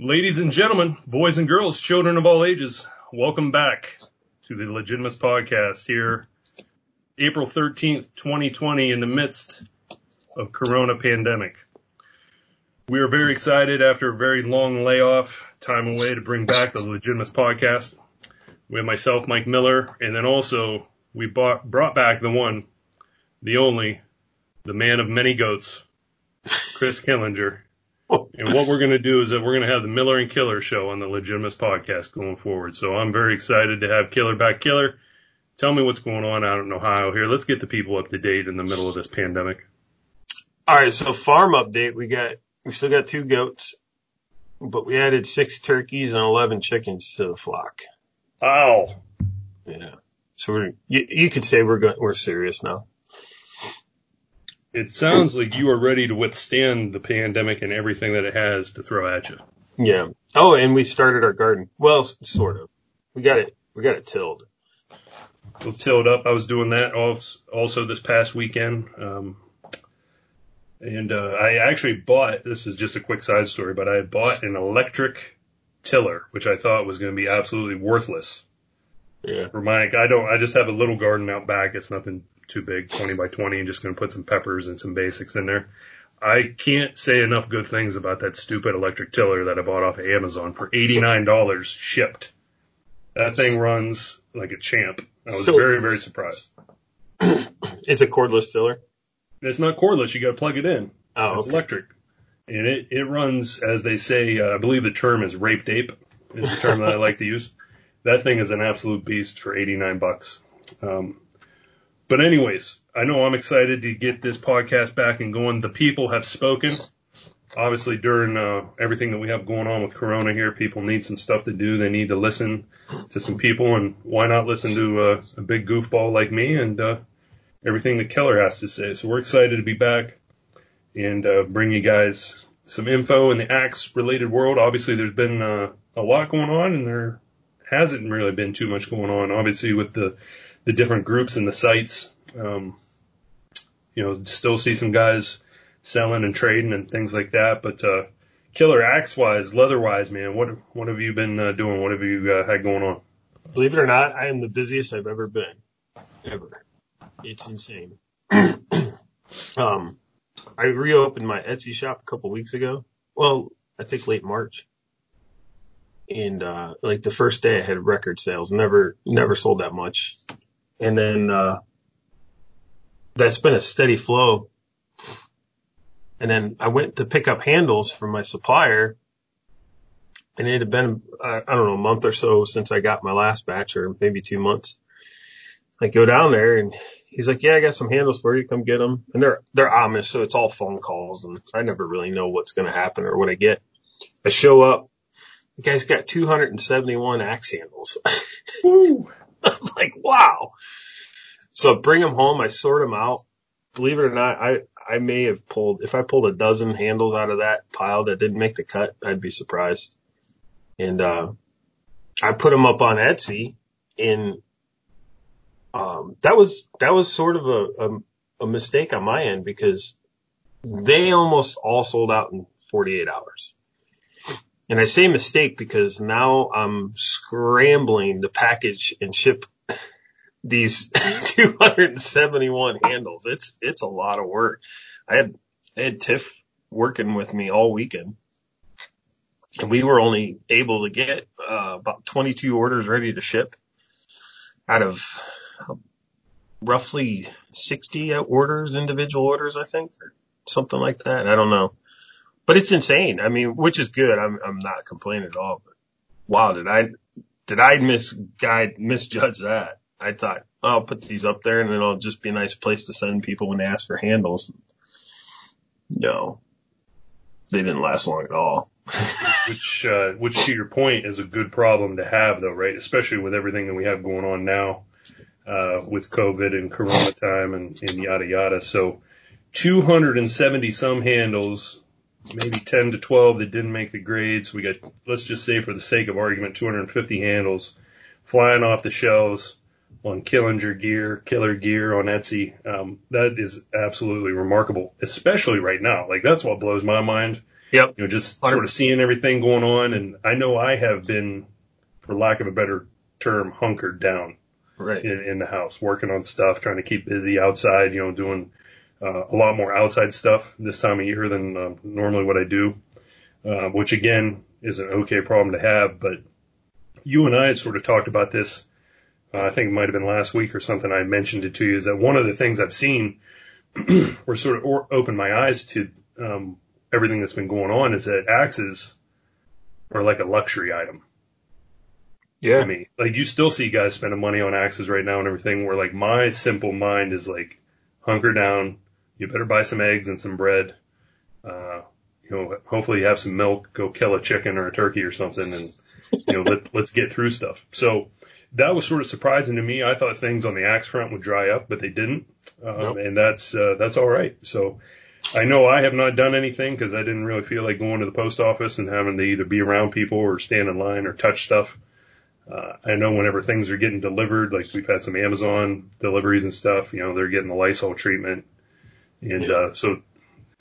Ladies and gentlemen, boys and girls, children of all ages, welcome back to the Legitimus Podcast here, April 13th, 2020, in the midst of Corona pandemic. We are very excited after a very long layoff, time away, to bring back the Legitimus Podcast. We have myself, Mike Miller, and then also we brought back the one, the only, the man of many goats, Chris Killinger. And what we're going to do is that we're going to have the Miller and Killer show on the Legitimus Podcast going forward. So I'm very excited to have Killer back. Killer, tell me what's going on out in Ohio here. Let's get the people up to date in the middle of this pandemic. All right. So farm update. We still got 2 goats, but we added 6 turkeys and 11 chickens to the flock. Wow. Yeah. So you could say we're serious now. It sounds like you are ready to withstand the pandemic and everything that it has to throw at you. Yeah. Oh, and we started our garden. Well, sort of. We got it tilled. Well, tilled up. I was doing that also this past weekend. I actually bought, this is just a quick side story, but I bought an electric tiller, which I thought was going to be absolutely worthless. Yeah. For Mike, I just have a little garden out back. It's nothing too big, 20 by 20, and just going to put some peppers and some basics in there. I can't say enough good things about that stupid electric tiller that I bought off of Amazon for $89 shipped. That thing runs like a champ. I was very, very surprised. It's a cordless tiller? It's not cordless. You got to plug it in. Oh, it's okay. Electric. And it runs, as they say, I believe the term is raped ape, is the term that I like to use. That thing is an absolute beast for $89. But anyways, I know I'm excited to get this podcast back and going. The people have spoken. Obviously, during everything that we have going on with Corona here, people need some stuff to do. They need to listen to some people, and why not listen to a big goofball like me and everything that Keller has to say. So we're excited to be back and bring you guys some info in the axe-related world. Obviously, there's been a lot going on, and there hasn't really been too much going on, obviously, with the different groups and the sites. Still see some guys selling and trading and things like that. But Killer, axe-wise, leather-wise, man, what have you been doing? What have you had going on? Believe it or not, I am the busiest I've ever been, ever. It's insane. I reopened my Etsy shop a couple weeks ago. Well, I think late March. And, like the first day I had record sales, never sold that much. And then, that's been a steady flow. And then I went to pick up handles from my supplier, and it had been, I don't know, a month or so since I got my last batch, or maybe 2 months. I go down there and he's like, yeah, I got some handles for you. Come get them. And they're Amish. So it's all phone calls, and I never really know what's going to happen or what I get. I show up. The guy's got 271 axe handles. Woo. I'm like, wow. So I bring them home. I sort them out. Believe it or not, I may have if I pulled a dozen handles out of that pile that didn't make the cut, I'd be surprised. And, I put them up on Etsy, and, that was sort of a mistake on my end, because they almost all sold out in 48 hours. And I say mistake because now I'm scrambling to package and ship these 271 handles. It's a lot of work. I had Tiff working with me all weekend, and we were only able to get about 22 orders ready to ship out of roughly 60 orders, individual orders, I think, or something like that. I don't know. But it's insane. I mean, which is good. I'm not complaining at all. But wow, did I misjudge that? I thought, oh, I'll put these up there, and it'll just be a nice place to send people when they ask for handles. No, they didn't last long at all. Which to your point is a good problem to have, though, right? Especially with everything that we have going on now, with COVID and Corona time and yada yada. So, 270 some handles. Maybe 10 to 12 that didn't make the grades. We got, let's just say for the sake of argument, 250 handles flying off the shelves on Killer Gear on Etsy. That is absolutely remarkable, especially right now. Like, that's what blows my mind Yep. You know, just sort of seeing everything going on. And I know I have been, for lack of a better term, hunkered down. Right. In the house, working on stuff, trying to keep busy outside, you know, doing a lot more outside stuff this time of year than normally what I do, which, again, is an okay problem to have. But you and I had sort of talked about this. I think it might have been last week or something. I mentioned it to you, is that one of the things I've seen or sort of opened my eyes to everything that's been going on is that axes are like a luxury item. Yeah. To me. Like, you still see guys spending money on axes right now and everything, where, like, my simple mind is like, hunker down, you better buy some eggs and some bread, you know, hopefully you have some milk, go kill a chicken or a turkey or something, and, you know, let's get through stuff. So that was sort of surprising to me. I thought things on the axe front would dry up, but they didn't. Nope. And that's all right. So I know I have not done anything because I didn't really feel like going to the post office and having to either be around people or stand in line or touch stuff. I know whenever things are getting delivered, like we've had some Amazon deliveries and stuff, you know, they're getting the Lysol treatment. And, yeah. So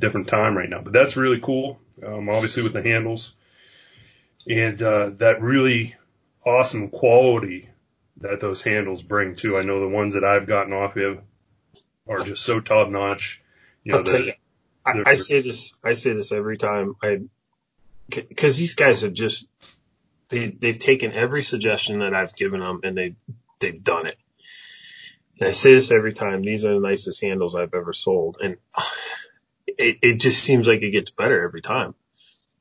different time right now, but that's really cool. Obviously with the handles and, that really awesome quality that those handles bring too. I know the ones that I've gotten off of are just so top notch. You know, I say this every time cause these guys have just, They've taken every suggestion that I've given them and they've done it. And I say this every time. These are the nicest handles I've ever sold. And it just seems like it gets better every time.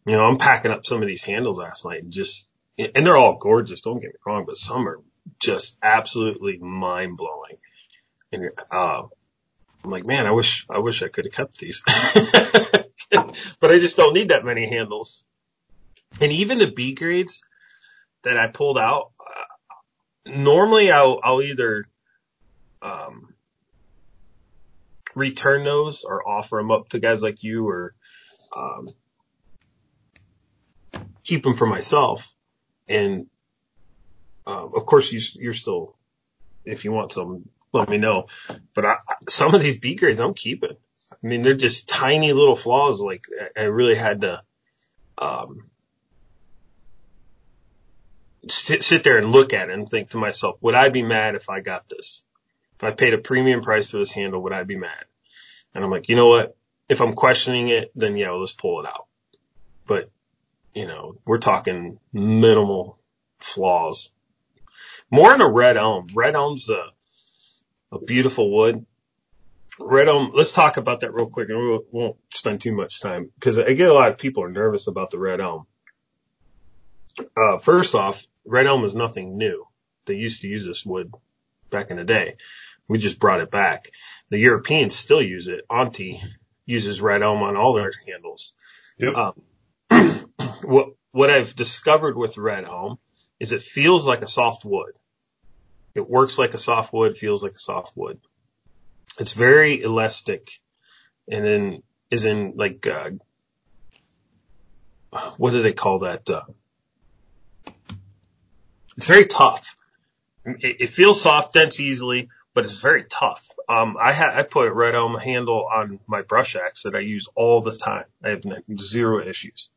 You know, I'm packing up some of these handles last night and they're all gorgeous. Don't get me wrong, but some are just absolutely mind blowing. And, I'm like, man, I wish I could have kept these, but I just don't need that many handles. And even the B grades that I pulled out, normally I'll either, return those or offer them up to guys like you or, keep them for myself. And, of course you're still, if you want some, let me know. But some of these B grades I'm keeping. I mean, they're just tiny little flaws. Like I really had to, sit there and look at it and think to myself, would I be mad if I got this? If I paid a premium price for this handle, would I be mad? And I'm like, you know what? If I'm questioning it, then yeah, let's pull it out. But, you know, we're talking minimal flaws. More in a red elm. Red elm's a beautiful wood. Red elm, let's talk about that real quick and we won't spend too much time because I get a lot of people are nervous about the red elm. First off, red elm is nothing new. They used to use this wood back in the day. We just brought it back. The Europeans still use it. Auntie uses red elm on all their handles. Yep. What I've discovered with red elm is it feels like a soft wood. It works like a soft wood, feels like a soft wood. It's very elastic and then is in like, what do they call that? It's very tough. It feels soft, dents easily, but it's very tough. I put a red elm handle on my brush axe that I use all the time. I have zero issues.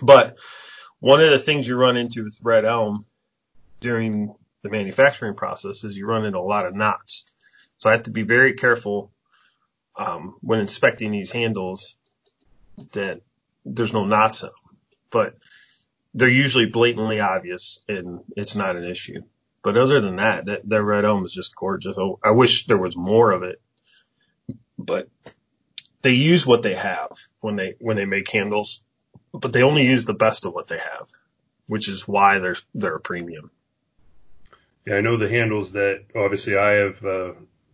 But one of the things you run into with red elm during the manufacturing process is you run into a lot of knots. So I have to be very careful, when inspecting these handles that there's no knots in them. But they're usually blatantly obvious and it's not an issue. But other than that red elm is just gorgeous. I wish there was more of it, but they use what they have when they make handles, but they only use the best of what they have, which is why they're a premium. Yeah. I know the handles that obviously I have,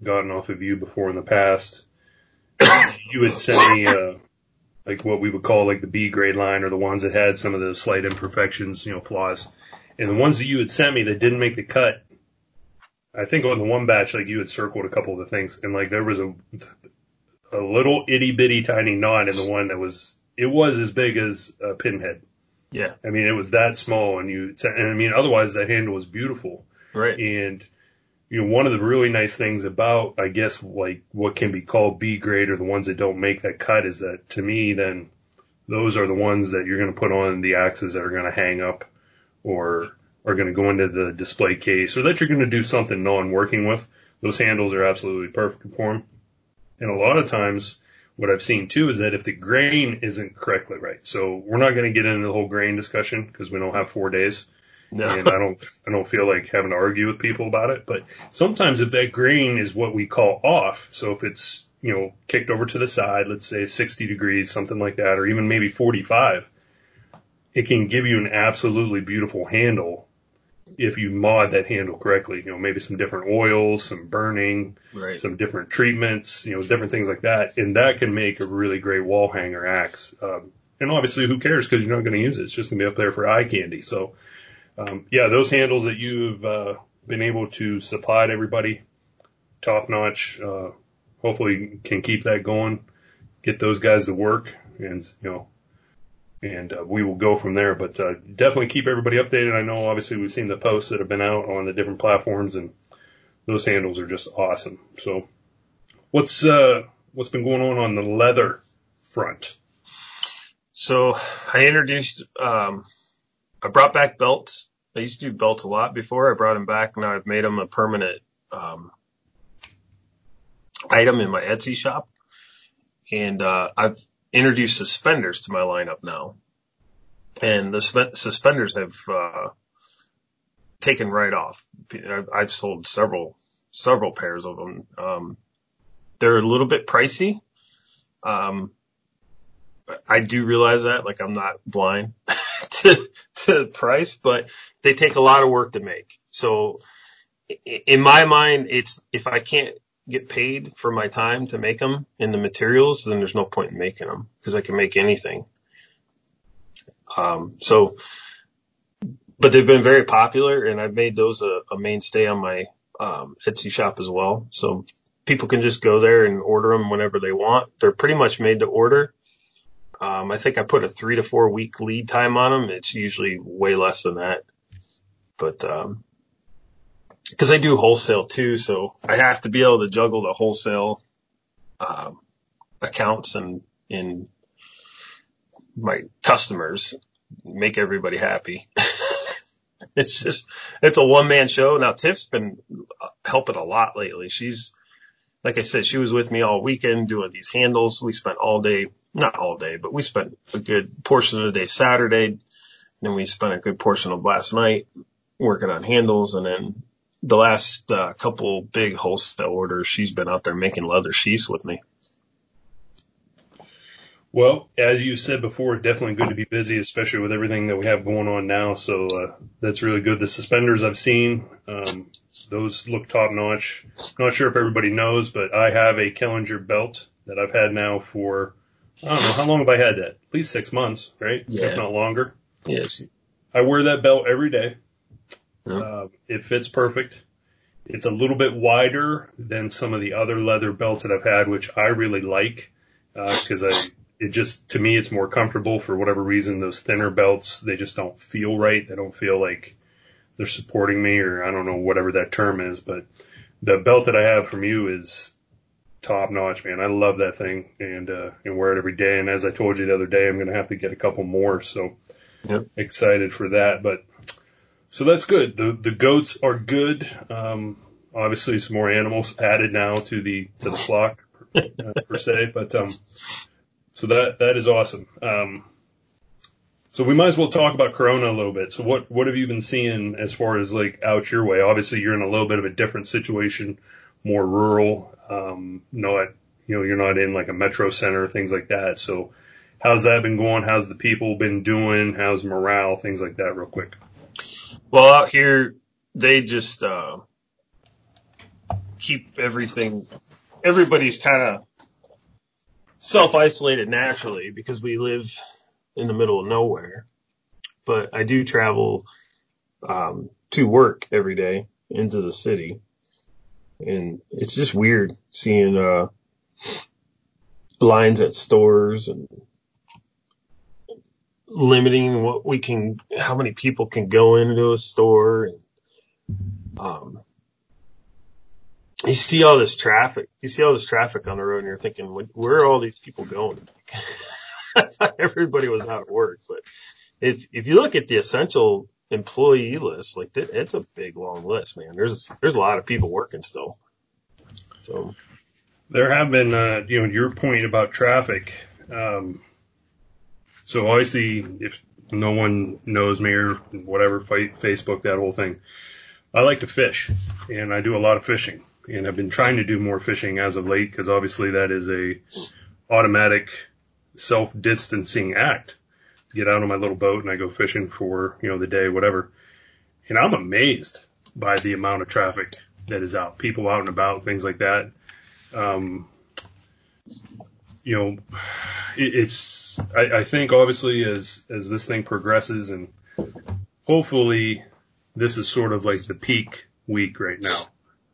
gotten off of you before in the past. You had sent me, like what we would call like the B grade line or the ones that had some of the slight imperfections, you know, flaws. And the ones that you had sent me that didn't make the cut, I think on the one batch, like you had circled a couple of the things and like there was a little itty bitty tiny knot in the one that was as big as a pinhead. Yeah. I mean, it was that small otherwise that handle was beautiful. Right. And you know, one of the really nice things about, I guess, like what can be called B grade or the ones that don't make that cut is that to me, then those are the ones that you're going to put on the axes that are going to hang up or are going to go into the display case or that you're going to do something non-working with. Those handles are absolutely perfect for them. And a lot of times what I've seen too is that if the grain isn't correctly right, so we're not going to get into the whole grain discussion because we don't have 4 days. No. And I don't feel like having to argue with people about it, but sometimes if that grain is what we call off, so if it's, you know, kicked over to the side, let's say 60 degrees, something like that, or even maybe 45, it can give you an absolutely beautiful handle if you mod that handle correctly. You know, maybe some different oils, some burning, right, some different treatments, you know, different things like that. And that can make a really great wall hanger axe. And obviously who cares because you're not going to use it. It's just going to be up there for eye candy. So, yeah, those handles that you've been able to supply to everybody, top-notch, hopefully can keep that going, get those guys to work, and, you know, and we will go from there. But definitely keep everybody updated. I know, obviously, we've seen the posts that have been out on the different platforms, and those handles are just awesome. So what's been going on the leather front? So I introduced I brought back belts. I used to do belts a lot before. I brought them back. Now I've made them a permanent item in my Etsy shop. And I've introduced suspenders to my lineup now. And the suspenders have taken right off. I've sold several pairs of them. They're a little bit pricey. I do realize that. Like, I'm not blind to price, but they take a lot of work to make. So in my mind, it's if I can't get paid for my time to make them and the materials, then there's no point in making them because I can make anything. But they've been very popular, and I've made those a mainstay on my Etsy shop as well. So people can just go there and order them whenever they want. They're pretty much made to order. I think I put a 3 to 4 week lead time on them. It's usually way less than that, but, cause I do wholesale too. So I have to be able to juggle the wholesale, accounts and my customers, make everybody happy. It's a one man show. Now Tiff's been helping a lot lately. She's, like I said, she was with me all weekend doing these handles. We spent all day. Not all day, but we spent a good portion of the day Saturday, and then we spent a good portion of last night working on handles. And then the last couple big wholesale orders, she's been out there making leather sheaths with me. Well, as you said before, definitely good to be busy, especially with everything that we have going on now. So that's really good. The suspenders I've seen, those look top notch. Not sure if everybody knows, but I have a Killinger belt that I've had now for, I don't know, how long have I had that? At least 6 months, right? Yeah. If not longer. Yes. I wear that belt every day. Yeah. It fits perfect. It's a little bit wider than some of the other leather belts that I've had, which I really like, because it just, to me, it's more comfortable. For whatever reason, those thinner belts, they just don't feel right. They don't feel like they're supporting me, or I don't know, whatever that term is. But the belt that I have from you is top notch, man. I love that thing and wear it every day. And as I told you the other day, I'm going to have to get a couple more. So yep. Excited for that. But so that's good. The goats are good. Obviously some more animals added now to the flock per se, but, so that is awesome. So we might as well talk about Corona a little bit. So what have you been seeing as far as like out your way? Obviously you're in a little bit of a different situation, more rural, not, you know, you're not in like a metro center, things like that. So how's that been going? How's the people been doing? How's morale? Things like that real quick. Well, out here, they just, keep everything. Everybody's kind of self-isolated naturally because we live in the middle of nowhere, but I do travel, to work every day into the city. And it's just weird seeing, lines at stores and limiting what we can, how many people can go into a store. And, you see all this traffic on the road and you're thinking, where are all these people going? I thought everybody was out of work. But if you look at the essential employee list, like it's a big long list, man. There's a lot of people working still. So there have been, you know, your point about traffic. So obviously, if no one knows me or whatever, Facebook, that whole thing. I like to fish, and I do a lot of fishing, and I've been trying to do more fishing as of late because obviously that is a automatic self-distancing act. Get out on my little boat and I go fishing for, you know, the day, whatever. And I'm amazed by the amount of traffic that is out, people out and about, things like that. You know, it's, I think obviously as this thing progresses, and hopefully this is sort of like the peak week right now.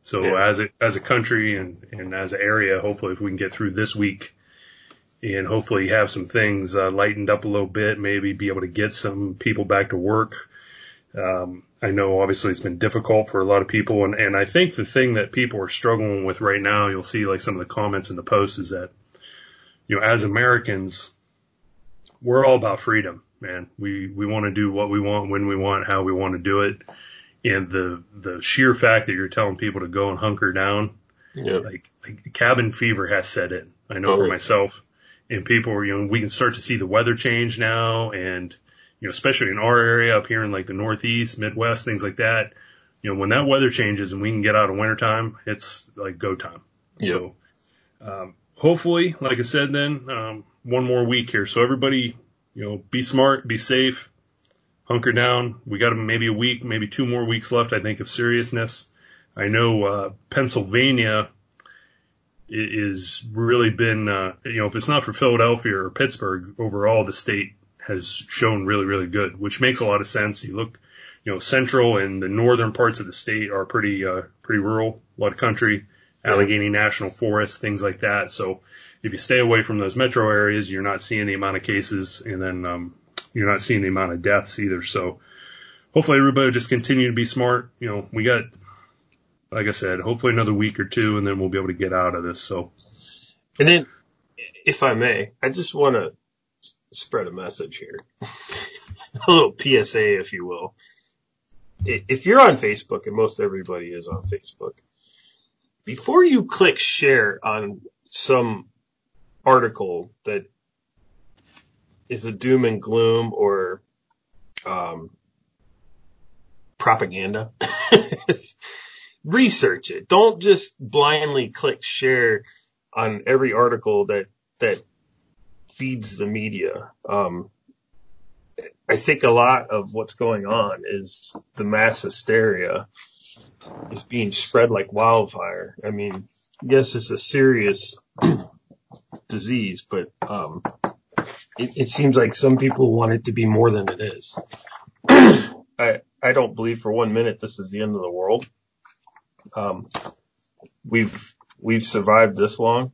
So yeah. as a country and as an area, hopefully if we can get through this week and hopefully have some things lightened up a little bit, maybe be able to get some people back to work. I know obviously it's been difficult for a lot of people. And I think the thing that people are struggling with right now, you'll see like some of the comments in the posts is that, you know, as Americans, we're all about freedom, man. We want to do what we want, when we want, how we want to do it. And the sheer fact that you're telling people to go and hunker down, yeah. like cabin fever has set in. I know for myself. And people, you know, we can start to see the weather change now, and you know, especially in our area up here in like the Northeast, Midwest, things like that. You know, when that weather changes and we can get out of wintertime, it's like go time. Yep. So hopefully, like I said, then one more week here. So everybody, you know, be smart, be safe, hunker down. We got maybe a week, maybe 2 more weeks left, I think, of seriousness. I know Pennsylvania. It is really been, you know, if it's not for Philadelphia or Pittsburgh, overall the state has shown really, really good, which makes a lot of sense. You look, you know, central and the northern parts of the state are pretty rural, a lot of country, Allegheny National Forest, things like that. So if you stay away from those metro areas, you're not seeing the amount of cases, and then you're not seeing the amount of deaths either. So hopefully everybody will just continue to be smart. You know, we got, like I said, hopefully another week or two, and then we'll be able to get out of this. So, and then, if I may, I just want to spread a message here, a little PSA, if you will. If you're on Facebook, and most everybody is on Facebook, before you click share on some article that is a doom and gloom or propaganda. Research it. Don't just blindly click share on every article that feeds the media. I think a lot of what's going on is the mass hysteria is being spread like wildfire. I mean, yes, it's a serious disease, but it seems like some people want it to be more than it is. I don't believe for 1 minute this is the end of the world. We've survived this long.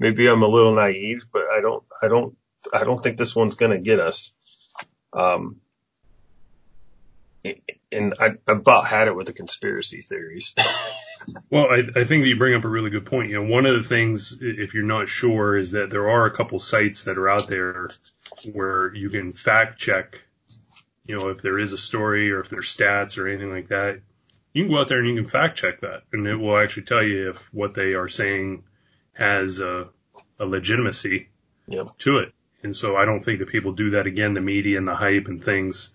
Maybe I'm a little naive, but I don't think this one's going to get us. And I about had it with the conspiracy theories. Well, I think that you bring up a really good point. You know, one of the things, if you're not sure, is that there are a couple sites that are out there where you can fact check, you know, if there is a story or if there's stats or anything like that. You can go out there and you can fact check that, and it will actually tell you if what they are saying has a legitimacy to it. And so I don't think that people do that again, the media and the hype and things.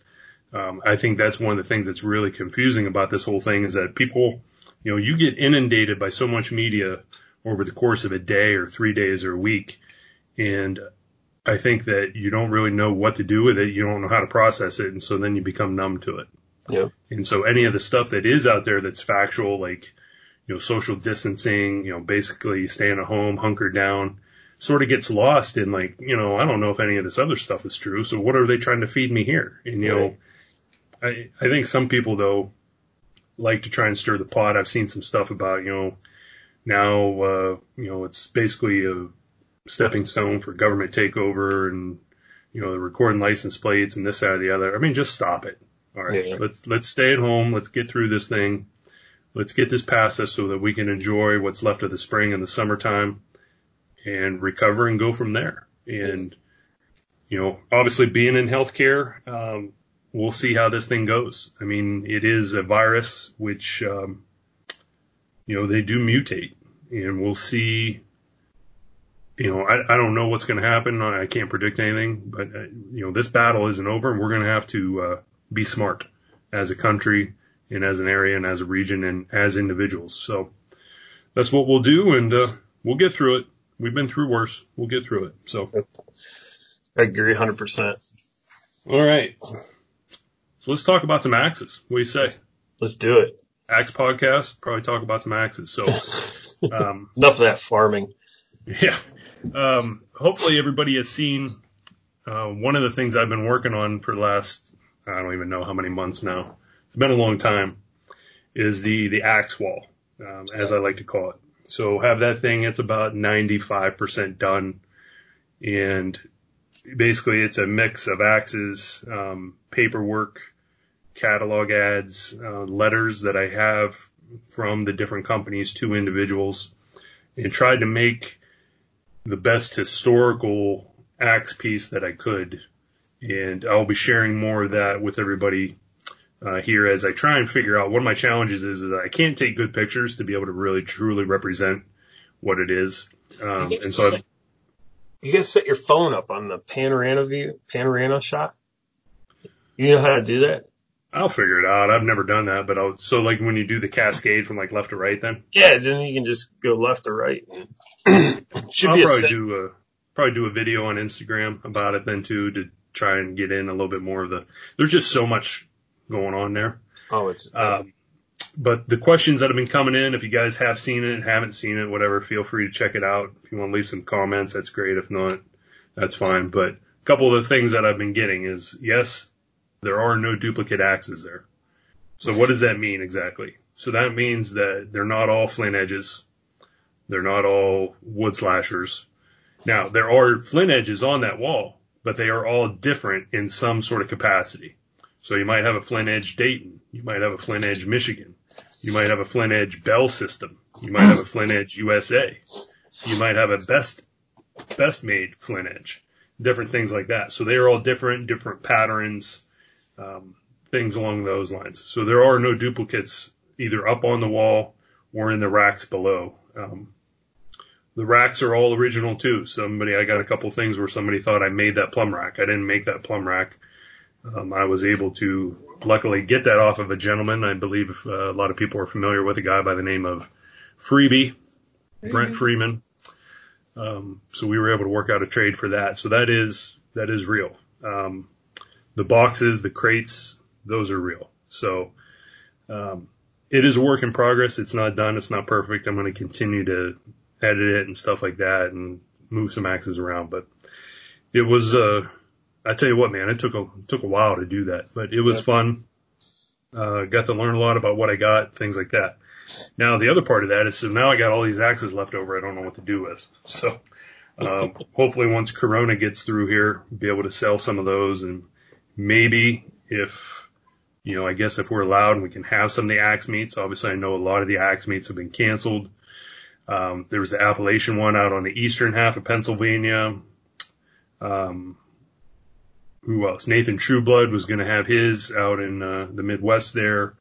I think that's one of the things that's really confusing about this whole thing is that people, you know, you get inundated by so much media over the course of a day or 3 days or a week. And I think that you don't really know what to do with it. You don't know how to process it. And so then you become numb to it. Yeah. And so any of the stuff that is out there that's factual, like, you know, social distancing, you know, basically staying at home, hunker down, sort of gets lost in like, you know, I don't know if any of this other stuff is true. So what are they trying to feed me here? And, you know, I think some people, though, like to try and stir the pot. I've seen some stuff about, you know, now, you know, it's basically a stepping stone for government takeover and, you know, the recording license plates and this, that, or the other. I mean, just stop it. All right, let's stay at home. Let's get through this thing. Let's get this past us so that we can enjoy what's left of the spring and the summertime. and recover and go from there. And, you know, obviously being in healthcare, we'll see how this thing goes. I mean, it is a virus, which, you know, they do mutate, and we'll see. You know, I don't know what's going to happen. I can't predict anything, but, you know, this battle isn't over, and we're going to have to be smart as a country and as an area and as a region and as individuals. So that's what we'll do, and we'll get through it. We've been through worse. We'll get through it. So I agree 100%. All right. So let's talk about some axes. What do you say? Let's do it. Axe podcast, probably talk about some axes. So enough of that farming. Yeah. Hopefully everybody has seen one of the things I've been working on for the last, I don't even know how many months now. It's been a long time, is the axe wall, as I like to call it. So have that thing. It's about 95% done. And basically it's a mix of axes, paperwork, catalog ads, letters that I have from the different companies to individuals, and tried to make the best historical axe piece that I could. And I'll be sharing more of that with everybody here as I try and figure out. One of my challenges is that I can't take good pictures to be able to really truly represent what it is. And so you guys set your phone up on the panorama shot. You know how to do that? I'll figure it out. I've never done that, but so like when you do the cascade from like left to right, then? Yeah, then you can just go left to right. I'll probably do a video on Instagram about it then too, to try and get in a little bit more of the, there's just so much going on there. Oh, it's, but the questions that have been coming in, if you guys have seen it and haven't seen it, whatever, feel free to check it out. If you want to leave some comments, that's great. If not, that's fine. But a couple of the things that I've been getting is, yes, there are no duplicate axes there. So what does that mean exactly? So that means that they're not all flint edges. They're not all wood slashers. Now, there are flint edges on that wall, but they are all different in some sort of capacity. So you might have a flint edge Dayton. You might have a flint edge Michigan. You might have a flint edge Bell System. You might have a flint edge USA. You might have a best made flint edge. Different things like that. So they are all different patterns. Things along those lines. So there are no duplicates either up on the wall or in the racks below. The racks are all original too. I got a couple things where somebody thought I made that plum rack. I didn't make that plum rack. I was able to luckily get that off of a gentleman. I believe a lot of people are familiar with a guy by the name of Freebie, Brent Freeman. So we were able to work out a trade for that. So that is real. The boxes, the crates, those are real. So it is a work in progress. It's not done. It's not perfect. I'm going to continue to edit it and stuff like that and move some axes around. But it was, I tell you what, man, it took a while to do that. But it was fun. Got to learn a lot about what I got, things like that. Now, the other part of that is, so now I got all these axes left over I don't know what to do with. So hopefully once Corona gets through here, be able to sell some of those, and maybe if, you know, I guess if we're allowed and we can have some of the axe meets. Obviously, I know a lot of the axe meets have been canceled. There was the Appalachian one out on the eastern half of Pennsylvania. Who else? Nathan Trueblood was going to have his out in the Midwest there.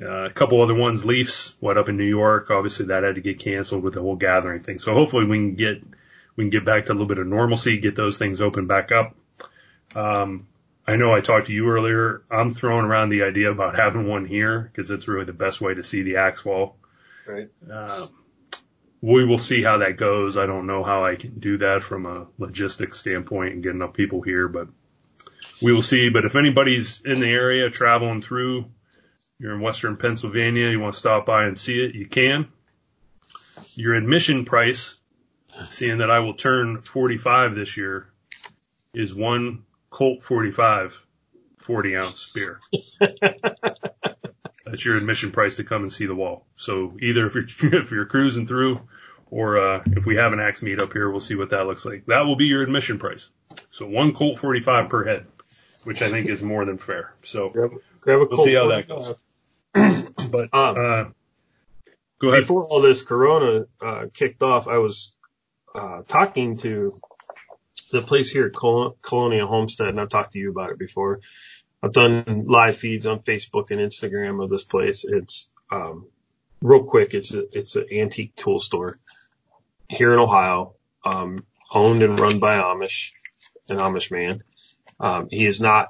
A couple other ones, Leafs, what up in New York. Obviously, that had to get canceled with the whole gathering thing. So hopefully we can get back to a little bit of normalcy, get those things open back up. I know I talked to you earlier. I'm throwing around the idea about having one here because it's really the best way to see the axe wall. Right. We will see how that goes. I don't know how I can do that from a logistics standpoint and get enough people here, but we will see. But if anybody's in the area traveling through, you're in Western Pennsylvania, you want to stop by and see it, you can. Your admission price, seeing that I will turn 45 this year, is one Colt 45, 40-ounce spear. That's your admission price to come and see the wall. So either if you're cruising through, or if we have an axe meet up here, we'll see what that looks like. That will be your admission price. So one Colt 45 per head, which I think is more than fair. So grab a Colt, we'll see how that goes. But go ahead. Before all this Corona kicked off, I was talking to the place here at Colonial Homestead, and I've talked to you about it before. I've done live feeds on Facebook and Instagram of this place. It's real quick. It's an antique tool store here in Ohio, owned and run by an Amish man. He is not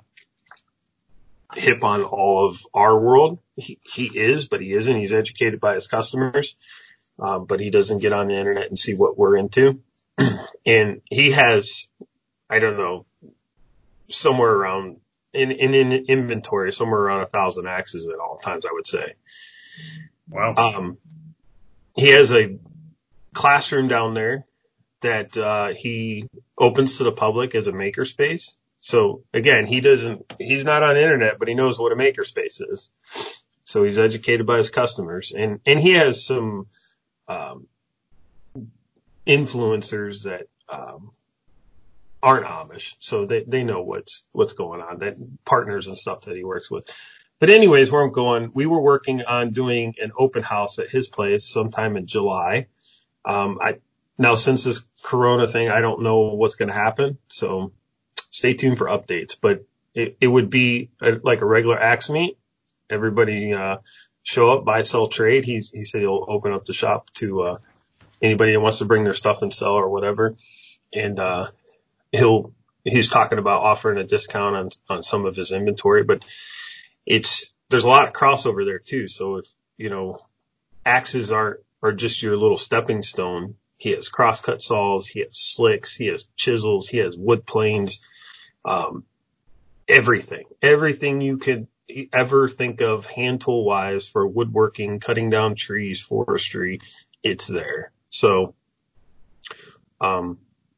hip on all of our world. He is, but he isn't. He's educated by his customers, but he doesn't get on the internet and see what we're into. And he has, I don't know, somewhere around in inventory, somewhere around 1,000 axes at all times, I would say. Wow. He has a classroom down there that he opens to the public as a makerspace. So again, he's not on the internet, but he knows what a makerspace is. So he's educated by his customers, and he has some influencers that aren't Amish, so they know what's going on, that partners and stuff that he works with. But anyways, where I'm going, we were working on doing an open house at his place sometime in July. Now since this Corona thing, I don't know what's going to happen, so stay tuned for updates. But it would be like a regular axe meet. Everybody show up, buy, sell, trade. He said he'll open up the shop to anybody that wants to bring their stuff and sell or whatever. And he's talking about offering a discount on some of his inventory, but there's a lot of crossover there too. So if axes are just your little stepping stone, he has crosscut saws, he has slicks, he has chisels, he has wood planes, everything you could ever think of hand tool wise for woodworking, cutting down trees, forestry, it's there. So,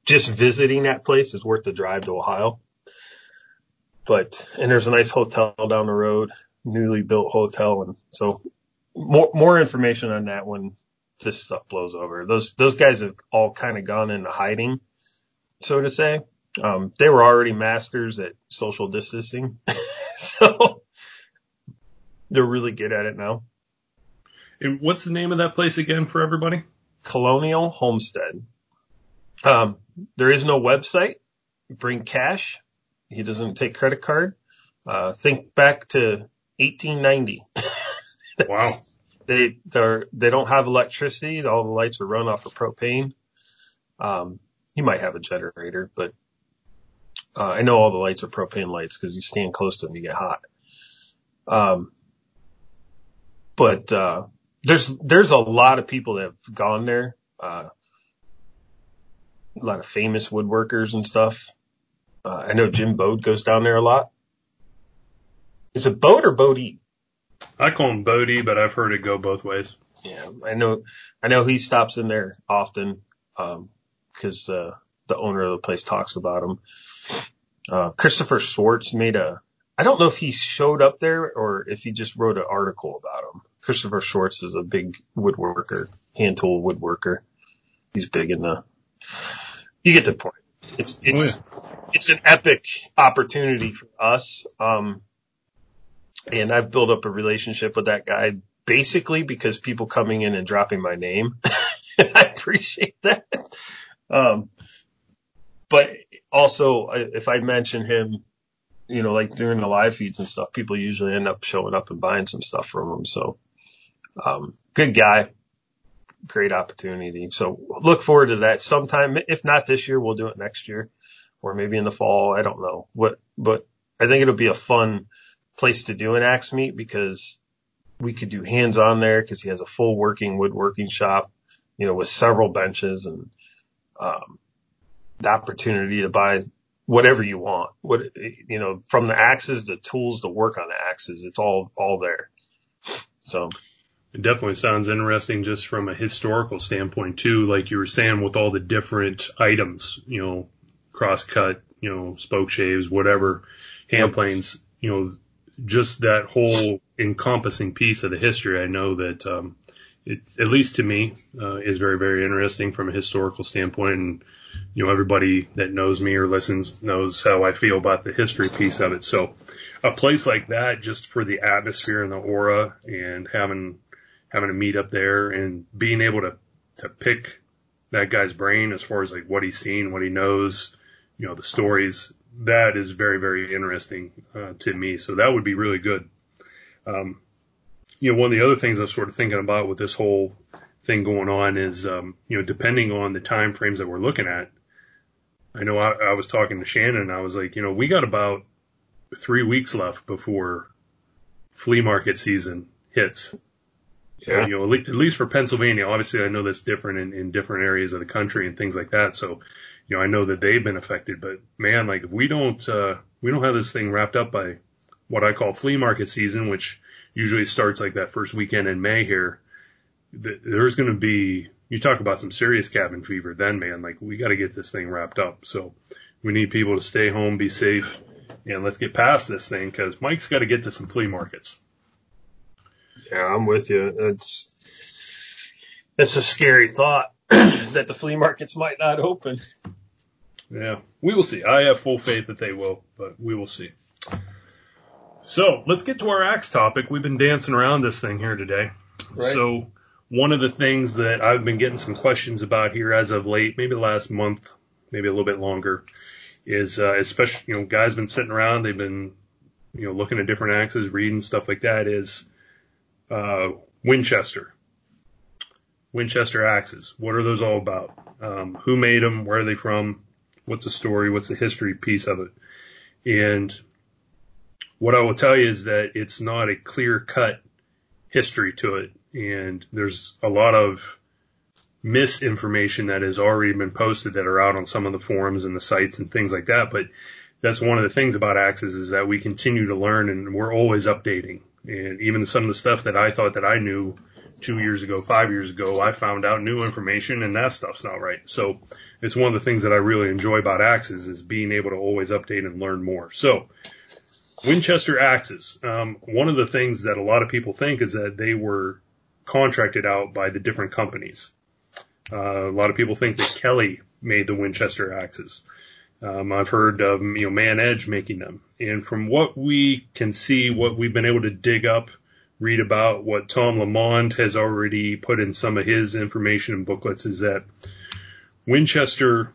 just visiting that place is worth the drive to Ohio. And there's a nice hotel down the road, newly built hotel. And so more information on that when this stuff blows over. Those guys have all kind of gone into hiding, so to say. They were already masters at social distancing. So they're really good at it now. And what's the name of that place again for everybody? Colonial Homestead. There is no website. Bring cash. He doesn't take credit card. Think back to 1890. Wow. They don't have electricity. All the lights are run off of propane. He might have a generator, but I know all the lights are propane lights because you stand close to them, you get hot. There's a lot of people that have gone there. A lot of famous woodworkers and stuff. I know Jim Bode goes down there a lot. Is it Bode or Bodie? I call him Bodie, but I've heard it go both ways. Yeah, I know he stops in there often, because the owner of the place talks about him. Christopher Schwartz made I don't know if he showed up there or if he just wrote an article about him. Christopher Schwartz is a big woodworker, hand tool woodworker. He's big in you get the point. It's an epic opportunity for us. And I've built up a relationship with that guy basically because people coming in and dropping my name. I appreciate that. But also, if I mention him, like during the live feeds and stuff, people usually end up showing up and buying some stuff from him. So, good guy. Great opportunity. So look forward to that sometime. If not this year, we'll do it next year or maybe in the fall. I don't know but I think it'll be a fun place to do an axe meet because we could do hands on there because he has a full working woodworking shop, with several benches and, the opportunity to buy whatever you want, from the axes, the tools to work on the axes, it's all there. So. It definitely sounds interesting just from a historical standpoint, too, like you were saying, with all the different items, crosscut, spoke shaves, whatever, hand planes, just that whole encompassing piece of the history. I know that it, at least to me, is very, very interesting from a historical standpoint. And, everybody that knows me or listens knows how I feel about the history piece of it. So a place like that, just for the atmosphere and the aura and having a meet up there and being able to pick that guy's brain as far as like what he's seen, what he knows, you know, the stories. That is very, very interesting to me. So that would be really good. You know, one of the other things I was sort of thinking about with this whole thing going on is, you know, depending on the time frames that we're looking at, I know I was talking to Shannon and I was like, you know, we got about 3 weeks left before flea market season hits. Yeah. You know, at least for Pennsylvania, obviously I know that's different in different areas of the country and things like that. So, you know, I know that they've been affected, but man, like if we don't have this thing wrapped up by what I call flea market season, which usually starts like that first weekend in May here, there's going to be, you talk about some serious cabin fever then, man, like we got to get this thing wrapped up. So we need people to stay home, be safe, and let's get past this thing because Mike's got to get to some flea markets. Yeah, I'm with you. It's a scary thought that the flea markets might not open. Yeah, we will see. I have full faith that they will, but we will see. So let's get to our axe topic. We've been dancing around this thing here today. Right. So one of the things that I've been getting some questions about here as of late, maybe last month, maybe a little bit longer, is especially, you know, guys been sitting around, they've been, you know, looking at different axes, reading stuff like that, is Winchester axes. What are those all about? Who made them? Where are they from? What's the story? What's the history piece of it? And what I will tell you is that it's not a clear-cut history to it. And there's a lot of misinformation that has already been posted that are out on some of the forums and the sites and things like that. But that's one of the things about axes is that we continue to learn and we're always updating. And even some of the stuff that I thought that I knew 2 years ago, 5 years ago, I found out new information and that stuff's not right. So it's one of the things that I really enjoy about axes is being able to always update and learn more. So Winchester axes. One of the things that a lot of people think is that they were contracted out by the different companies. A lot of people think that Kelly made the Winchester axes. I've heard of, you know, Mann Edge making them. And from what we can see, what we've been able to dig up, read about, what Tom Lamond has already put in some of his information and booklets is that Winchester,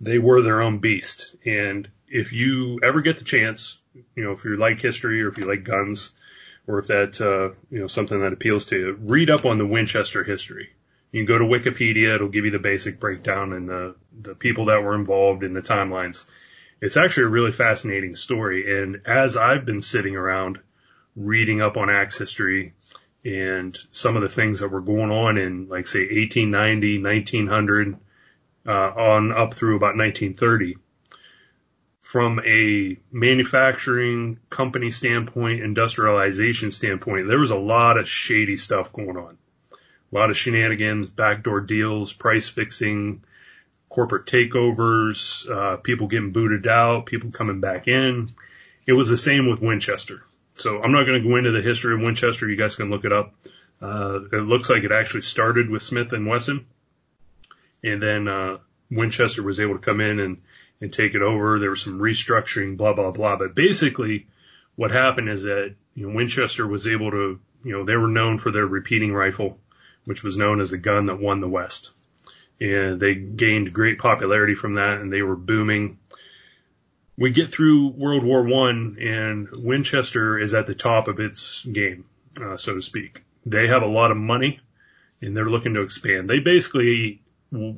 they were their own beast. And if you ever get the chance, you know, if you like history or if you like guns or if that, you know, something that appeals to you, read up on the Winchester history. You can go to Wikipedia. It'll give you the basic breakdown and the people that were involved in the timelines. It's actually a really fascinating story. And as I've been sitting around reading up on axe history and some of the things that were going on in, like, say, 1890, 1900, on up through about 1930, from a manufacturing company standpoint, industrialization standpoint, there was a lot of shady stuff going on. A lot of shenanigans, backdoor deals, price fixing, corporate takeovers, people getting booted out, people coming back in. It was the same with Winchester. So I'm not going to go into the history of Winchester. You guys can look it up. It looks like it actually started with Smith & Wesson. And then Winchester was able to come in and take it over. There was some restructuring, blah, blah, blah. But basically what happened is that, you know, Winchester was able to, you know, they were known for their repeating rifle, which was known as the gun that won the West. And they gained great popularity from that, and they were booming. We get through World War I, and Winchester is at the top of its game, so to speak. They have a lot of money, and they're looking to expand. They basically,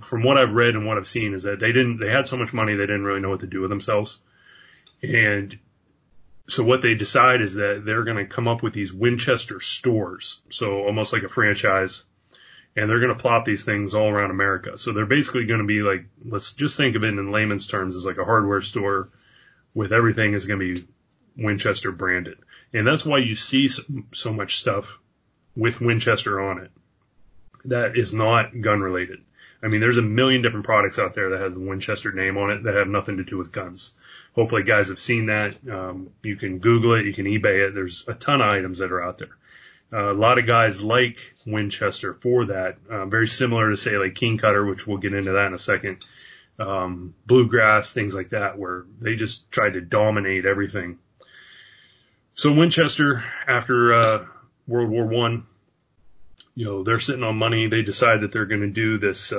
from what I've read and what I've seen, is that they had so much money they didn't really know what to do with themselves. And so what they decide is that they're going to come up with these Winchester stores, so almost like a franchise, and they're going to plop these things all around America. So they're basically going to be like, let's just think of it in layman's terms as like a hardware store with everything is going to be Winchester branded. And that's why you see so much stuff with Winchester on it that is not gun related. I mean, there's a million different products out there that has the Winchester name on it that have nothing to do with guns. Hopefully guys have seen that. You can Google it. You can eBay it. There's a ton of items that are out there. A lot of guys like Winchester for that. Very similar to, say, like King Cutter, which we'll get into that in a second. Bluegrass, things like that, where they just tried to dominate everything. So Winchester, after World War I, you know, they're sitting on money. They decide that they're going to do this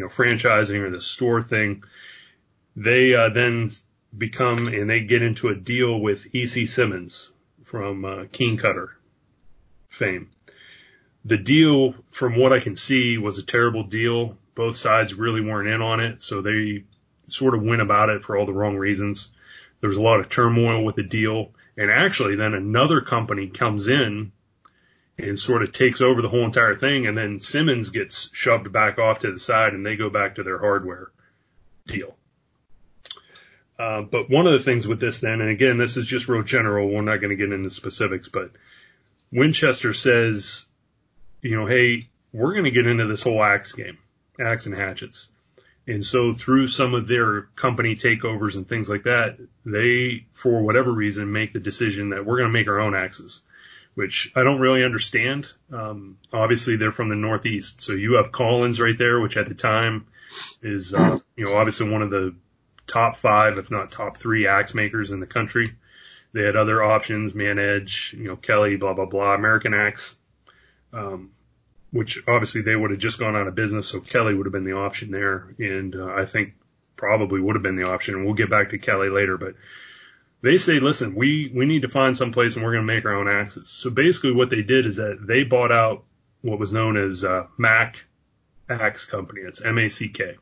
franchising or this store thing, they then become and they get into a deal with E.C. Simmons from King Cutter fame. The deal, from what I can see, was a terrible deal. Both sides really weren't in on it, so they sort of went about it for all the wrong reasons. There was a lot of turmoil with the deal, and actually then another company comes in and sort of takes over the whole entire thing, and then Simmons gets shoved back off to the side, and they go back to their hardware deal. But one of the things with this then, and again, this is just real general, we're not going to get into specifics, but Winchester says, hey, we're going to get into this whole axe game, axe and hatchets. And so through some of their company takeovers and things like that, they, for whatever reason, make the decision that we're going to make our own axes, which I don't really understand. Obviously, they're from the Northeast. So you have Collins right there, which at the time is, obviously one of the top five, if not top three axe makers in the country. They had other options, Mann Edge, Kelly, blah, blah, blah, American Axe. Which obviously they would have just gone out of business, so Kelly would have been the option there, and I think probably would have been the option, and we'll get back to Kelly later. But they say, listen, we need to find some place, and we're going to make our own axes. So basically what they did is that they bought out what was known as Mack Axe Company. It's M-A-C-K.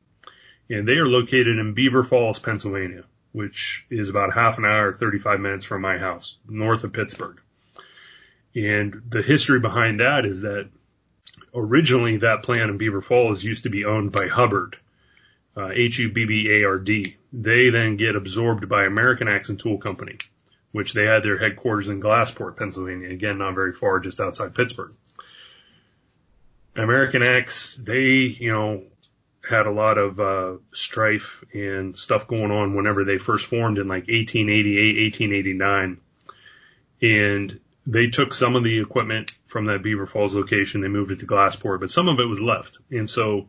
And they are located in Beaver Falls, Pennsylvania, which is about half an hour, 35 minutes from my house, north of Pittsburgh. And the history behind that is that originally, that plant in Beaver Falls used to be owned by Hubbard, H-U-B-B-A-R-D. They then get absorbed by American Axe and Tool Company, which they had their headquarters in Glassport, Pennsylvania. Again, not very far, just outside Pittsburgh. American Axe, they, had a lot of strife and stuff going on whenever they first formed in like 1888, 1889. And they took some of the equipment from that Beaver Falls location. They moved it to Glassport, but some of it was left. And so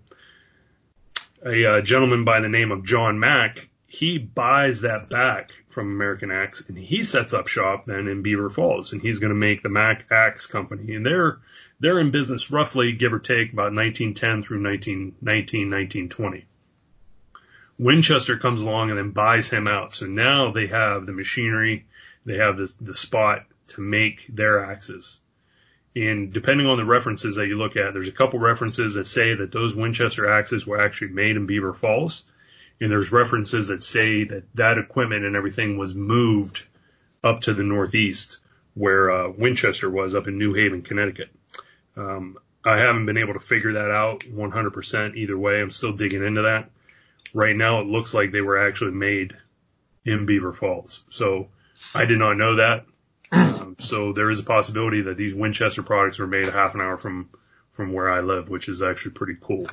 a gentleman by the name of John Mack, he buys that back from American Axe, and he sets up shop then in Beaver Falls, and he's going to make the Mack Axe Company. And they're in business roughly, give or take, about 1910 through 1919, 1920. Winchester comes along and then buys him out. So now they have the machinery, they have the spot to make their axes. And depending on the references that you look at, there's a couple references that say that those Winchester axes were actually made in Beaver Falls. And there's references that say that that equipment and everything was moved up to the Northeast where Winchester was, up in New Haven, Connecticut. I haven't been able to figure that out 100% either way. I'm still digging into that. Right now it looks like they were actually made in Beaver Falls. So I did not know that. So there is a possibility that these Winchester products were made a half an hour from where I live, which is actually pretty cool.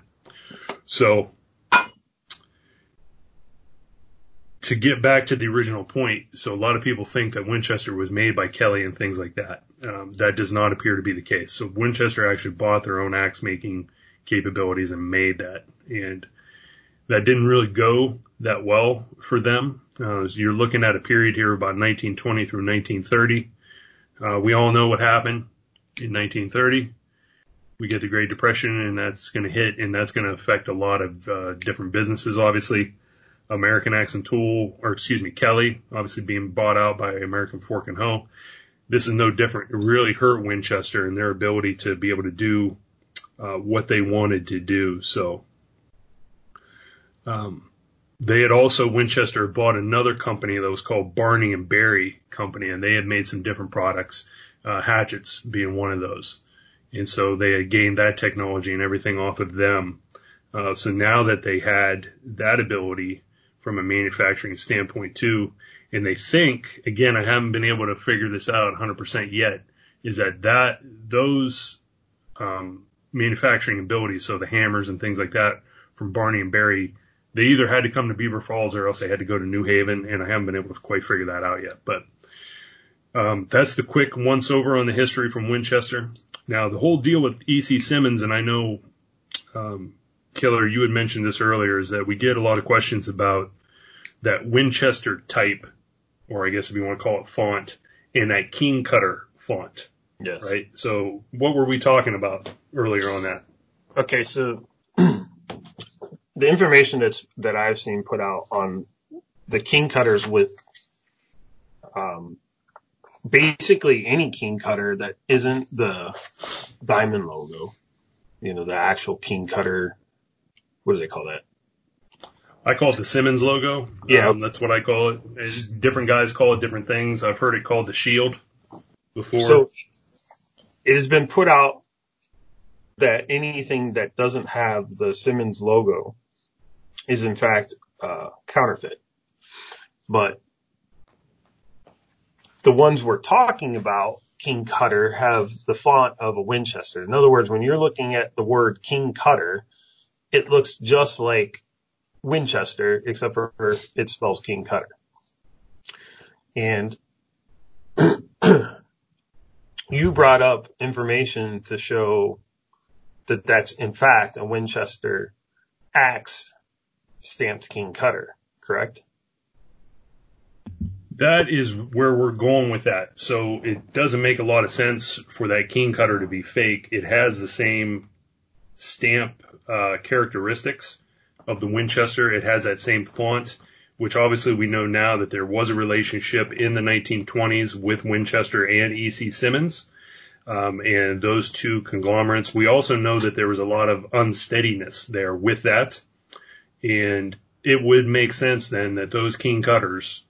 So to get back to the original point, so a lot of people think that Winchester was made by Kelly and things like that. That does not appear to be the case. So Winchester actually bought their own axe making capabilities and made that. And that didn't really go that well for them. So you're looking at a period here about 1920 through 1930. We all know what happened in 1930. We get the Great Depression, and that's going to hit, and that's going to affect a lot of different businesses, obviously. American Axe and Tool, or excuse me, Kelly, obviously being bought out by American Fork and Hoe. This is no different. It really hurt Winchester and their ability to be able to do what they wanted to do. So they had also, Winchester bought another company that was called Barney and Berry Company, and they had made some different products, hatchets being one of those. And so they had gained that technology and everything off of them. So now that they had that ability from a manufacturing standpoint too, and they think, again, I haven't been able to figure this out 100% yet, is that those manufacturing abilities, so the hammers and things like that from Barney and Berry, they either had to come to Beaver Falls or else they had to go to New Haven, and I haven't been able to quite figure that out yet. But that's the quick once-over on the history from Winchester. Now, the whole deal with E.C. Simmons, and I know, Killer, you had mentioned this earlier, is that we get a lot of questions about that Winchester type, or I guess if you want to call it font, and that King Cutter font. Yes. Right? So what were we talking about earlier on that? Okay, so the information that I've seen put out on the King Cutters with basically any King Cutter that isn't the diamond logo, you know, the actual King Cutter, what do they call that? I call it the Simmons logo. Yeah. That's what I call it. It's, different guys call it different things. I've heard it called the shield before. So it has been put out that anything that doesn't have the Simmons logo is in fact counterfeit. But the ones we're talking about, King Cutter, have the font of a Winchester. In other words, when you're looking at the word King Cutter, it looks just like Winchester, except for it spells King Cutter. And you brought up information to show that that's in fact a Winchester axe stamped King Cutter, correct? That is where we're going with that. So it doesn't make a lot of sense for that King Cutter to be fake. It has the same stamp characteristics of the Winchester. It has that same font, which obviously we know now that there was a relationship in the 1920s with Winchester and E.C. Simmons, and those two conglomerates. We also know that there was a lot of unsteadiness there with that, and it would make sense then that those King Cutters,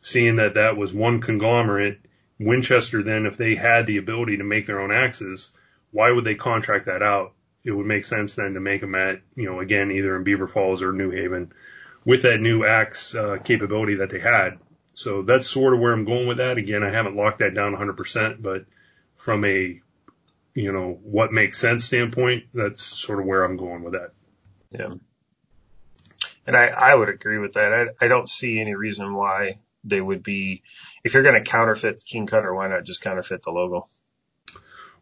seeing that that was one conglomerate, Winchester then, if they had the ability to make their own axes, why would they contract that out? It would make sense then to make them at, you know, again, either in Beaver Falls or New Haven with that new axe capability that they had. So that's sort of where I'm going with that. Again, I haven't locked that down 100%, but from a, you know, what makes sense standpoint, that's sort of where I'm going with that. Yeah. And I would agree with that. I don't see any reason why they would be, if you're going to counterfeit King Cutter, why not just counterfeit the logo?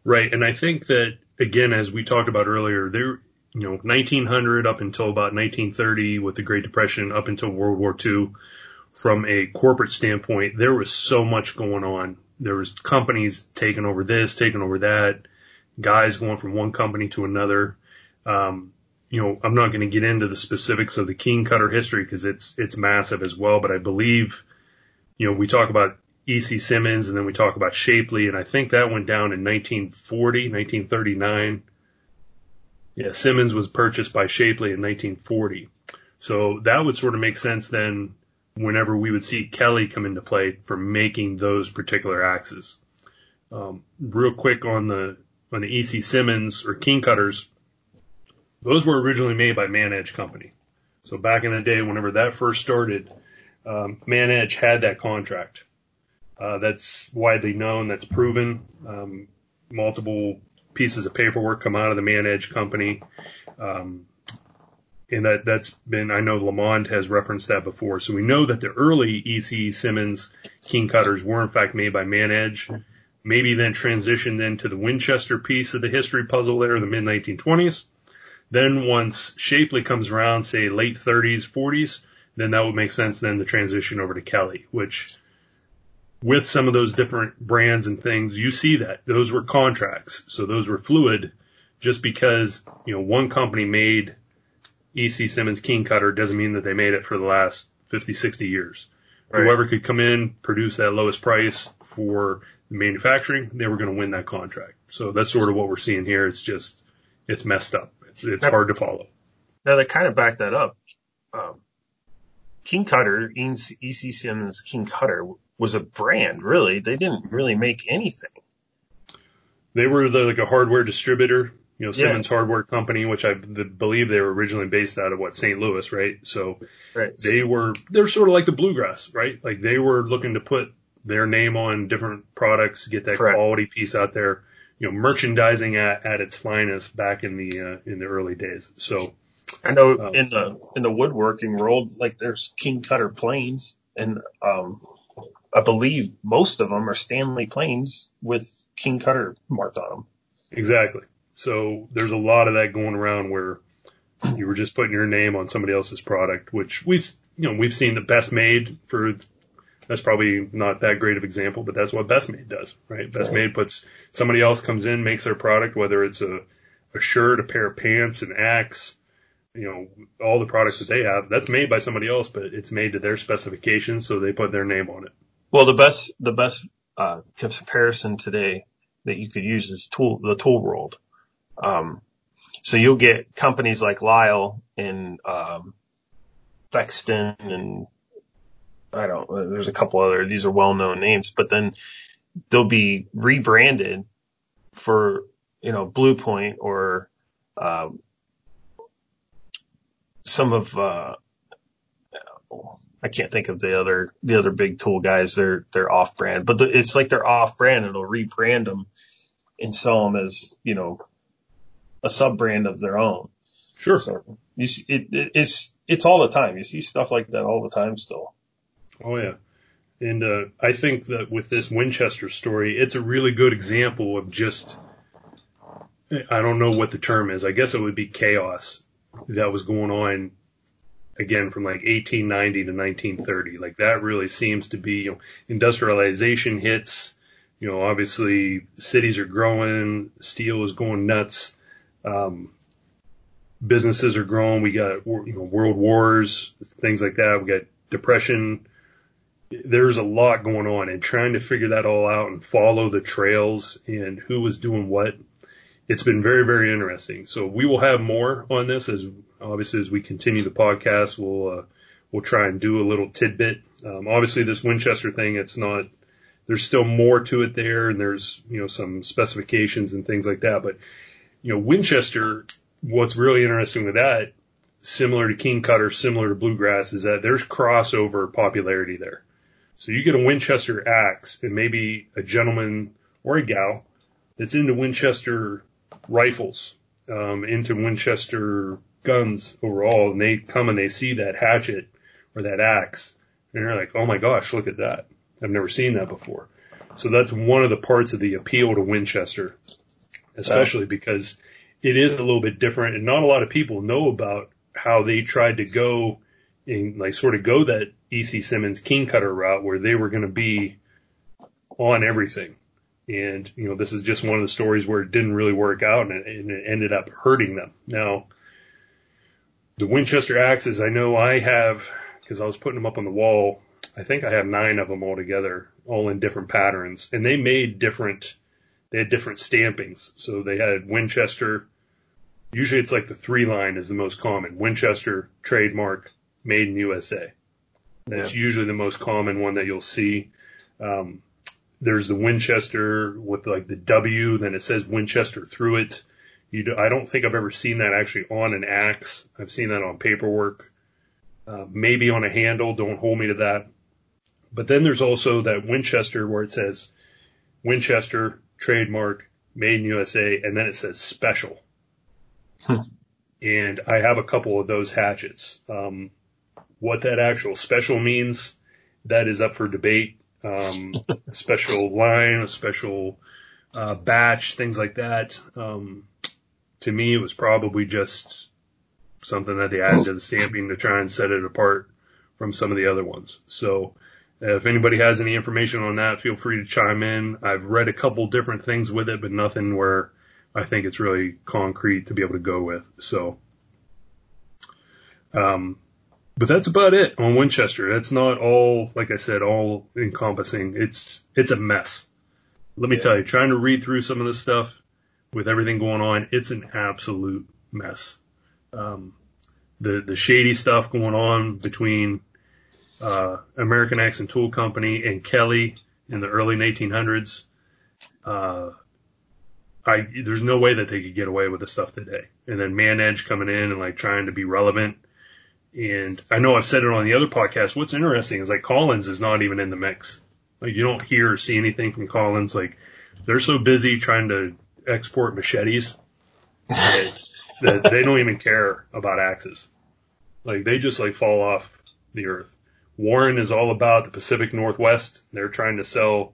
Right. And I think that, again, as we talked about earlier, there, you know, 1900 up until about 1930 with the Great Depression up until World War II, from a corporate standpoint, there was so much going on. There was companies taking over this, taking over that, guys going from one company to another. You know, I'm not going to get into the specifics of the King Cutter history because it's massive as well, but I believe, you know, we talk about E.C. Simmons, and then we talk about Shapley, and I think that went down in 1940, 1939. Yeah, Simmons was purchased by Shapley in 1940. So that would sort of make sense then whenever we would see Kelly come into play for making those particular axes. Real quick on the E.C. Simmons or King Cutters, those were originally made by Mann Edge Company. So back in the day, whenever that first started, Mann Edge had that contract. That's widely known. That's proven. Multiple pieces of paperwork come out of the Mann Edge Company. And that's been, I know Lamond has referenced that before. So we know that the early E.C. Simmons King Cutters were in fact made by Mann Edge, maybe then transitioned into the Winchester piece of the history puzzle there in the mid-1920s. Then once Shapley comes around, say late 30s, 40s, then that would make sense then to transition over to Kelly, which, with some of those different brands and things, you see that those were contracts. So those were fluid just because, you know, one company made E.C. Simmons King Cutter doesn't mean that they made it for the last 50, 60 years. Right. Whoever could come in, produce that lowest price for manufacturing, they were going to win that contract. So that's sort of what we're seeing here. It's just, it's messed up. It's hard to follow. Now they kind of back that up. King Cutter, E.C. Simmons King Cutter was a brand, really. They didn't really make anything. They were like a hardware distributor, you know, Simmons Hardware Company, which I believe they were originally based out of, St. Louis, right? So they're sort of like the Bluegrass, right? Like they were looking to put their name on different products, get that quality piece out there, you know, merchandising at its finest back in the early days. So I know in the woodworking world, like there's King Cutter planes, and I believe most of them are Stanley planes with King Cutter marked on them. Exactly. So there's a lot of that going around where you were just putting your name on somebody else's product, which we've seen the Best Made for. That's probably not that great of example, but that's what Best Made does, right? Best Made puts, somebody else comes in, makes their product, whether it's a shirt, a pair of pants, an axe, you know, all the products that they have, that's made by somebody else, but it's made to their specifications, so they put their name on it. Well, the best comparison today that you could use is the tool world. So you'll get companies like Lyle and Fexton and there's a couple other, these are well-known names, but then they'll be rebranded for, you know, Blue Point or some of I can't think of the other big tool guys. They're off brand, but it's like they're off brand. It'll rebrand them and sell them as, you know, a sub brand of their own. Sure. So you see, it's all the time. You see stuff like that all the time still. Oh yeah. And I think that with this Winchester story, it's a really good example of just, I don't know what the term is. I guess it would be chaos that was going on, again, from like 1890 to 1930. Like that really seems to be, you know, industrialization hits, you know, obviously cities are growing, steel is going nuts, businesses are growing. We got, you know, world wars, things like that. We got depression. There's a lot going on, and trying to figure that all out and follow the trails and who was doing what. It's been very, very interesting. So we will have more on this as obviously as we continue the podcast. We'll try and do a little tidbit. Obviously this Winchester thing, it's not, there's still more to it there, and there's, you know, some specifications and things like that. But, you know, Winchester, what's really interesting with that, similar to King Cutter, similar to Bluegrass, is that there's crossover popularity there. So you get a Winchester axe and maybe a gentleman or a gal that's into Winchester rifles, into Winchester guns overall, and they come and they see that hatchet or that axe, and they're like, oh my gosh, look at that. I've never seen that before. So that's one of the parts of the appeal to Winchester, especially because it is a little bit different, and not a lot of people know about how they tried to go and like sort of go that E.C. Simmons King Cutter route where they were going to be on everything. And, you know, this is just one of the stories where it didn't really work out, and it ended up hurting them. Now, the Winchester axes, I know I have, because I was putting them up on the wall, I think I have 9 of them all together, all in different patterns. And they made different, they had different stampings. So they had Winchester, usually it's like the 3 line is the most common. Winchester, trademark, made in USA. That's usually the most common one that you'll see. There's the Winchester with like the W, then it says Winchester through it. I don't think I've ever seen that actually on an axe. I've seen that on paperwork, maybe on a handle. Don't hold me to that. But then there's also that Winchester where it says Winchester, trademark, made in USA, and then it says special. Huh. And I have a couple of those hatchets. What that actual special means, that is up for debate. A special line, a special batch, things like that. To me, it was probably just something that they added to the stamping to try and set it apart from some of the other ones. So if anybody has any information on that, feel free to chime in. I've read a couple different things with it, but nothing where I think it's really concrete to be able to go with. So, but that's about it on Winchester. That's not all, like I said, all encompassing. It's a mess. Let me tell you, trying to read through some of this stuff with everything going on, it's an absolute mess. The shady stuff going on between, American Axe and Tool Company and Kelly in the early 1800s. There's no way that they could get away with the stuff today. And then Mann Edge coming in and like trying to be relevant. And I know I've said it on the other podcast. What's interesting is like Collins is not even in the mix. Like you don't hear or see anything from Collins. Like they're so busy trying to export machetes that they don't even care about axes. Like they just like fall off the earth. Warren is all about the Pacific Northwest. They're trying to sell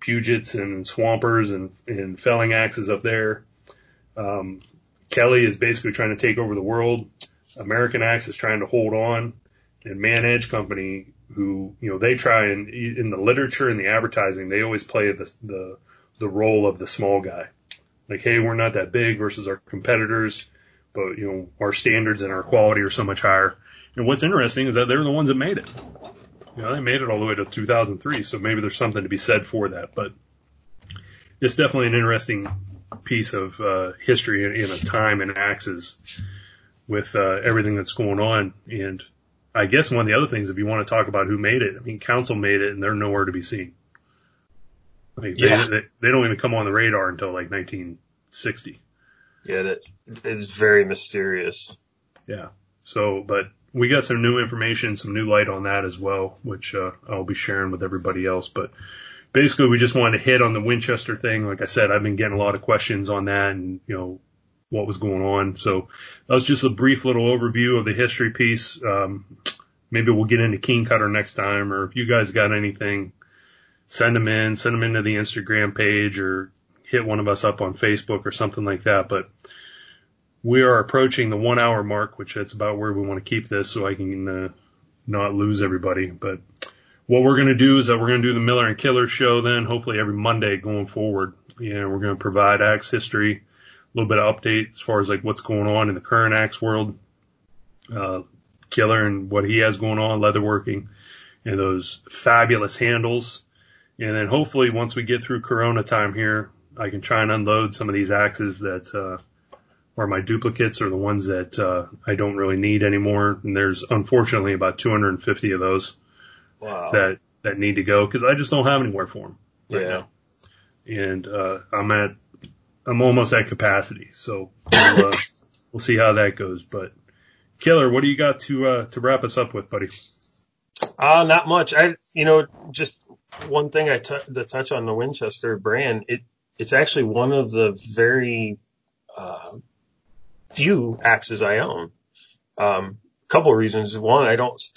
Pugets and Swampers and felling axes up there. Kelly is basically trying to take over the world. American Axe is trying to hold on, and Mann Edge Company, who, you know, they try and in the literature and the advertising, they always play the role of the small guy. Like, hey, we're not that big versus our competitors. but, you know, our standards and our quality are so much higher. And what's interesting is that they're the ones that made it. You know, they made it all the way to 2003, so maybe there's something to be said for that. But it's definitely an interesting piece of history in a time in axes with everything that's going on. And I guess one of the other things, if you want to talk about who made it, I mean, Council made it, and they're nowhere to be seen. Like, yeah. They don't even come on the radar until like 1960. Yeah, that is very mysterious. Yeah. So, but we got some new information, some new light on that as well, which I'll be sharing with everybody else. But basically, we just wanted to hit on the Winchester thing. Like I said, I've been getting a lot of questions on that and, you know, what was going on. So that was just a brief little overview of the history piece. Maybe we'll get into King Cutter next time, or if you guys got anything, send them in to the Instagram page or hit one of us up on Facebook or something like that. But we are approaching the 1 hour mark, which that's about where we want to keep this so I can not lose everybody. But what we're going to do is that we're going to do the Miller and Killer show then, hopefully every Monday going forward. And we're going to provide axe history, a little bit of update as far as like what's going on in the current axe world, Killer and what he has going on, leatherworking, and those fabulous handles. And then hopefully once we get through Corona time here, I can try and unload some of these axes that are my duplicates or the ones that I don't really need anymore. And there's unfortunately about 250 of those. Wow. that need to go because I just don't have anywhere for them right now. And I'm almost at capacity. So we'll see how that goes. But Killer, what do you got to wrap us up with, buddy? Not much. Just one thing to touch on the Winchester brand, it's actually one of the very few axes I own. Couple of reasons. One,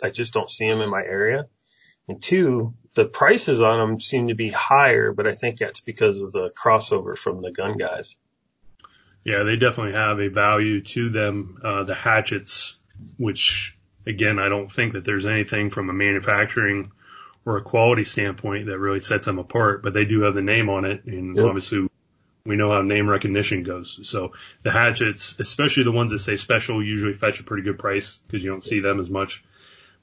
I just don't see them in my area. And two, the prices on them seem to be higher, but I think that's because of the crossover from the gun guys. Yeah, they definitely have a value to them. The hatchets, which again, I don't think that there's anything from a manufacturing or a quality standpoint that really sets them apart, but they do have the name on it. And Obviously we know how name recognition goes. So the hatchets, especially the ones that say special, usually fetch a pretty good price because you don't see them as much.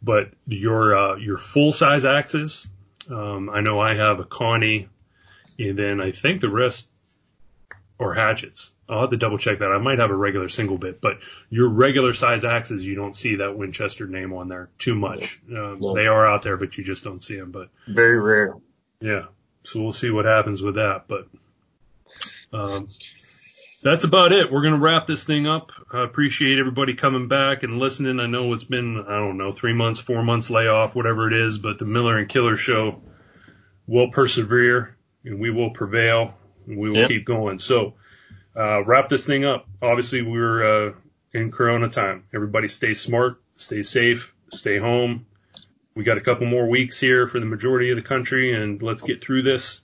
But your full size axes, I know I have a Connie, and then I think the rest are hatchets. I'll have to double check that. I might have a regular single bit, but your regular size axes, you don't see that Winchester name on there too much. They are out there, but you just don't see them. But very rare. Yeah. So we'll see what happens with that, but. That's about it. We're going to wrap this thing up. I appreciate everybody coming back and listening. I know it's been, 3 months, 4 months layoff, whatever it is, but the Miller and Killer show will persevere and we will prevail and we will keep going. So, wrap this thing up. Obviously we're, in Corona time. Everybody stay smart, stay safe, stay home. We got a couple more weeks here for the majority of the country and let's get through this.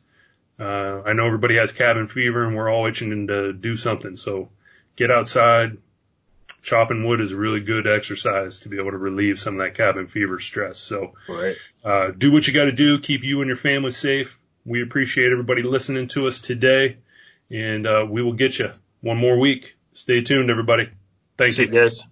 I know everybody has cabin fever and we're all itching to do something. So get outside. Chopping wood is a really good exercise to be able to relieve some of that cabin fever stress. So, do what you got to do. Keep you and your family safe. We appreciate everybody listening to us today and, we will get you one more week. Stay tuned, everybody. Thank you guys.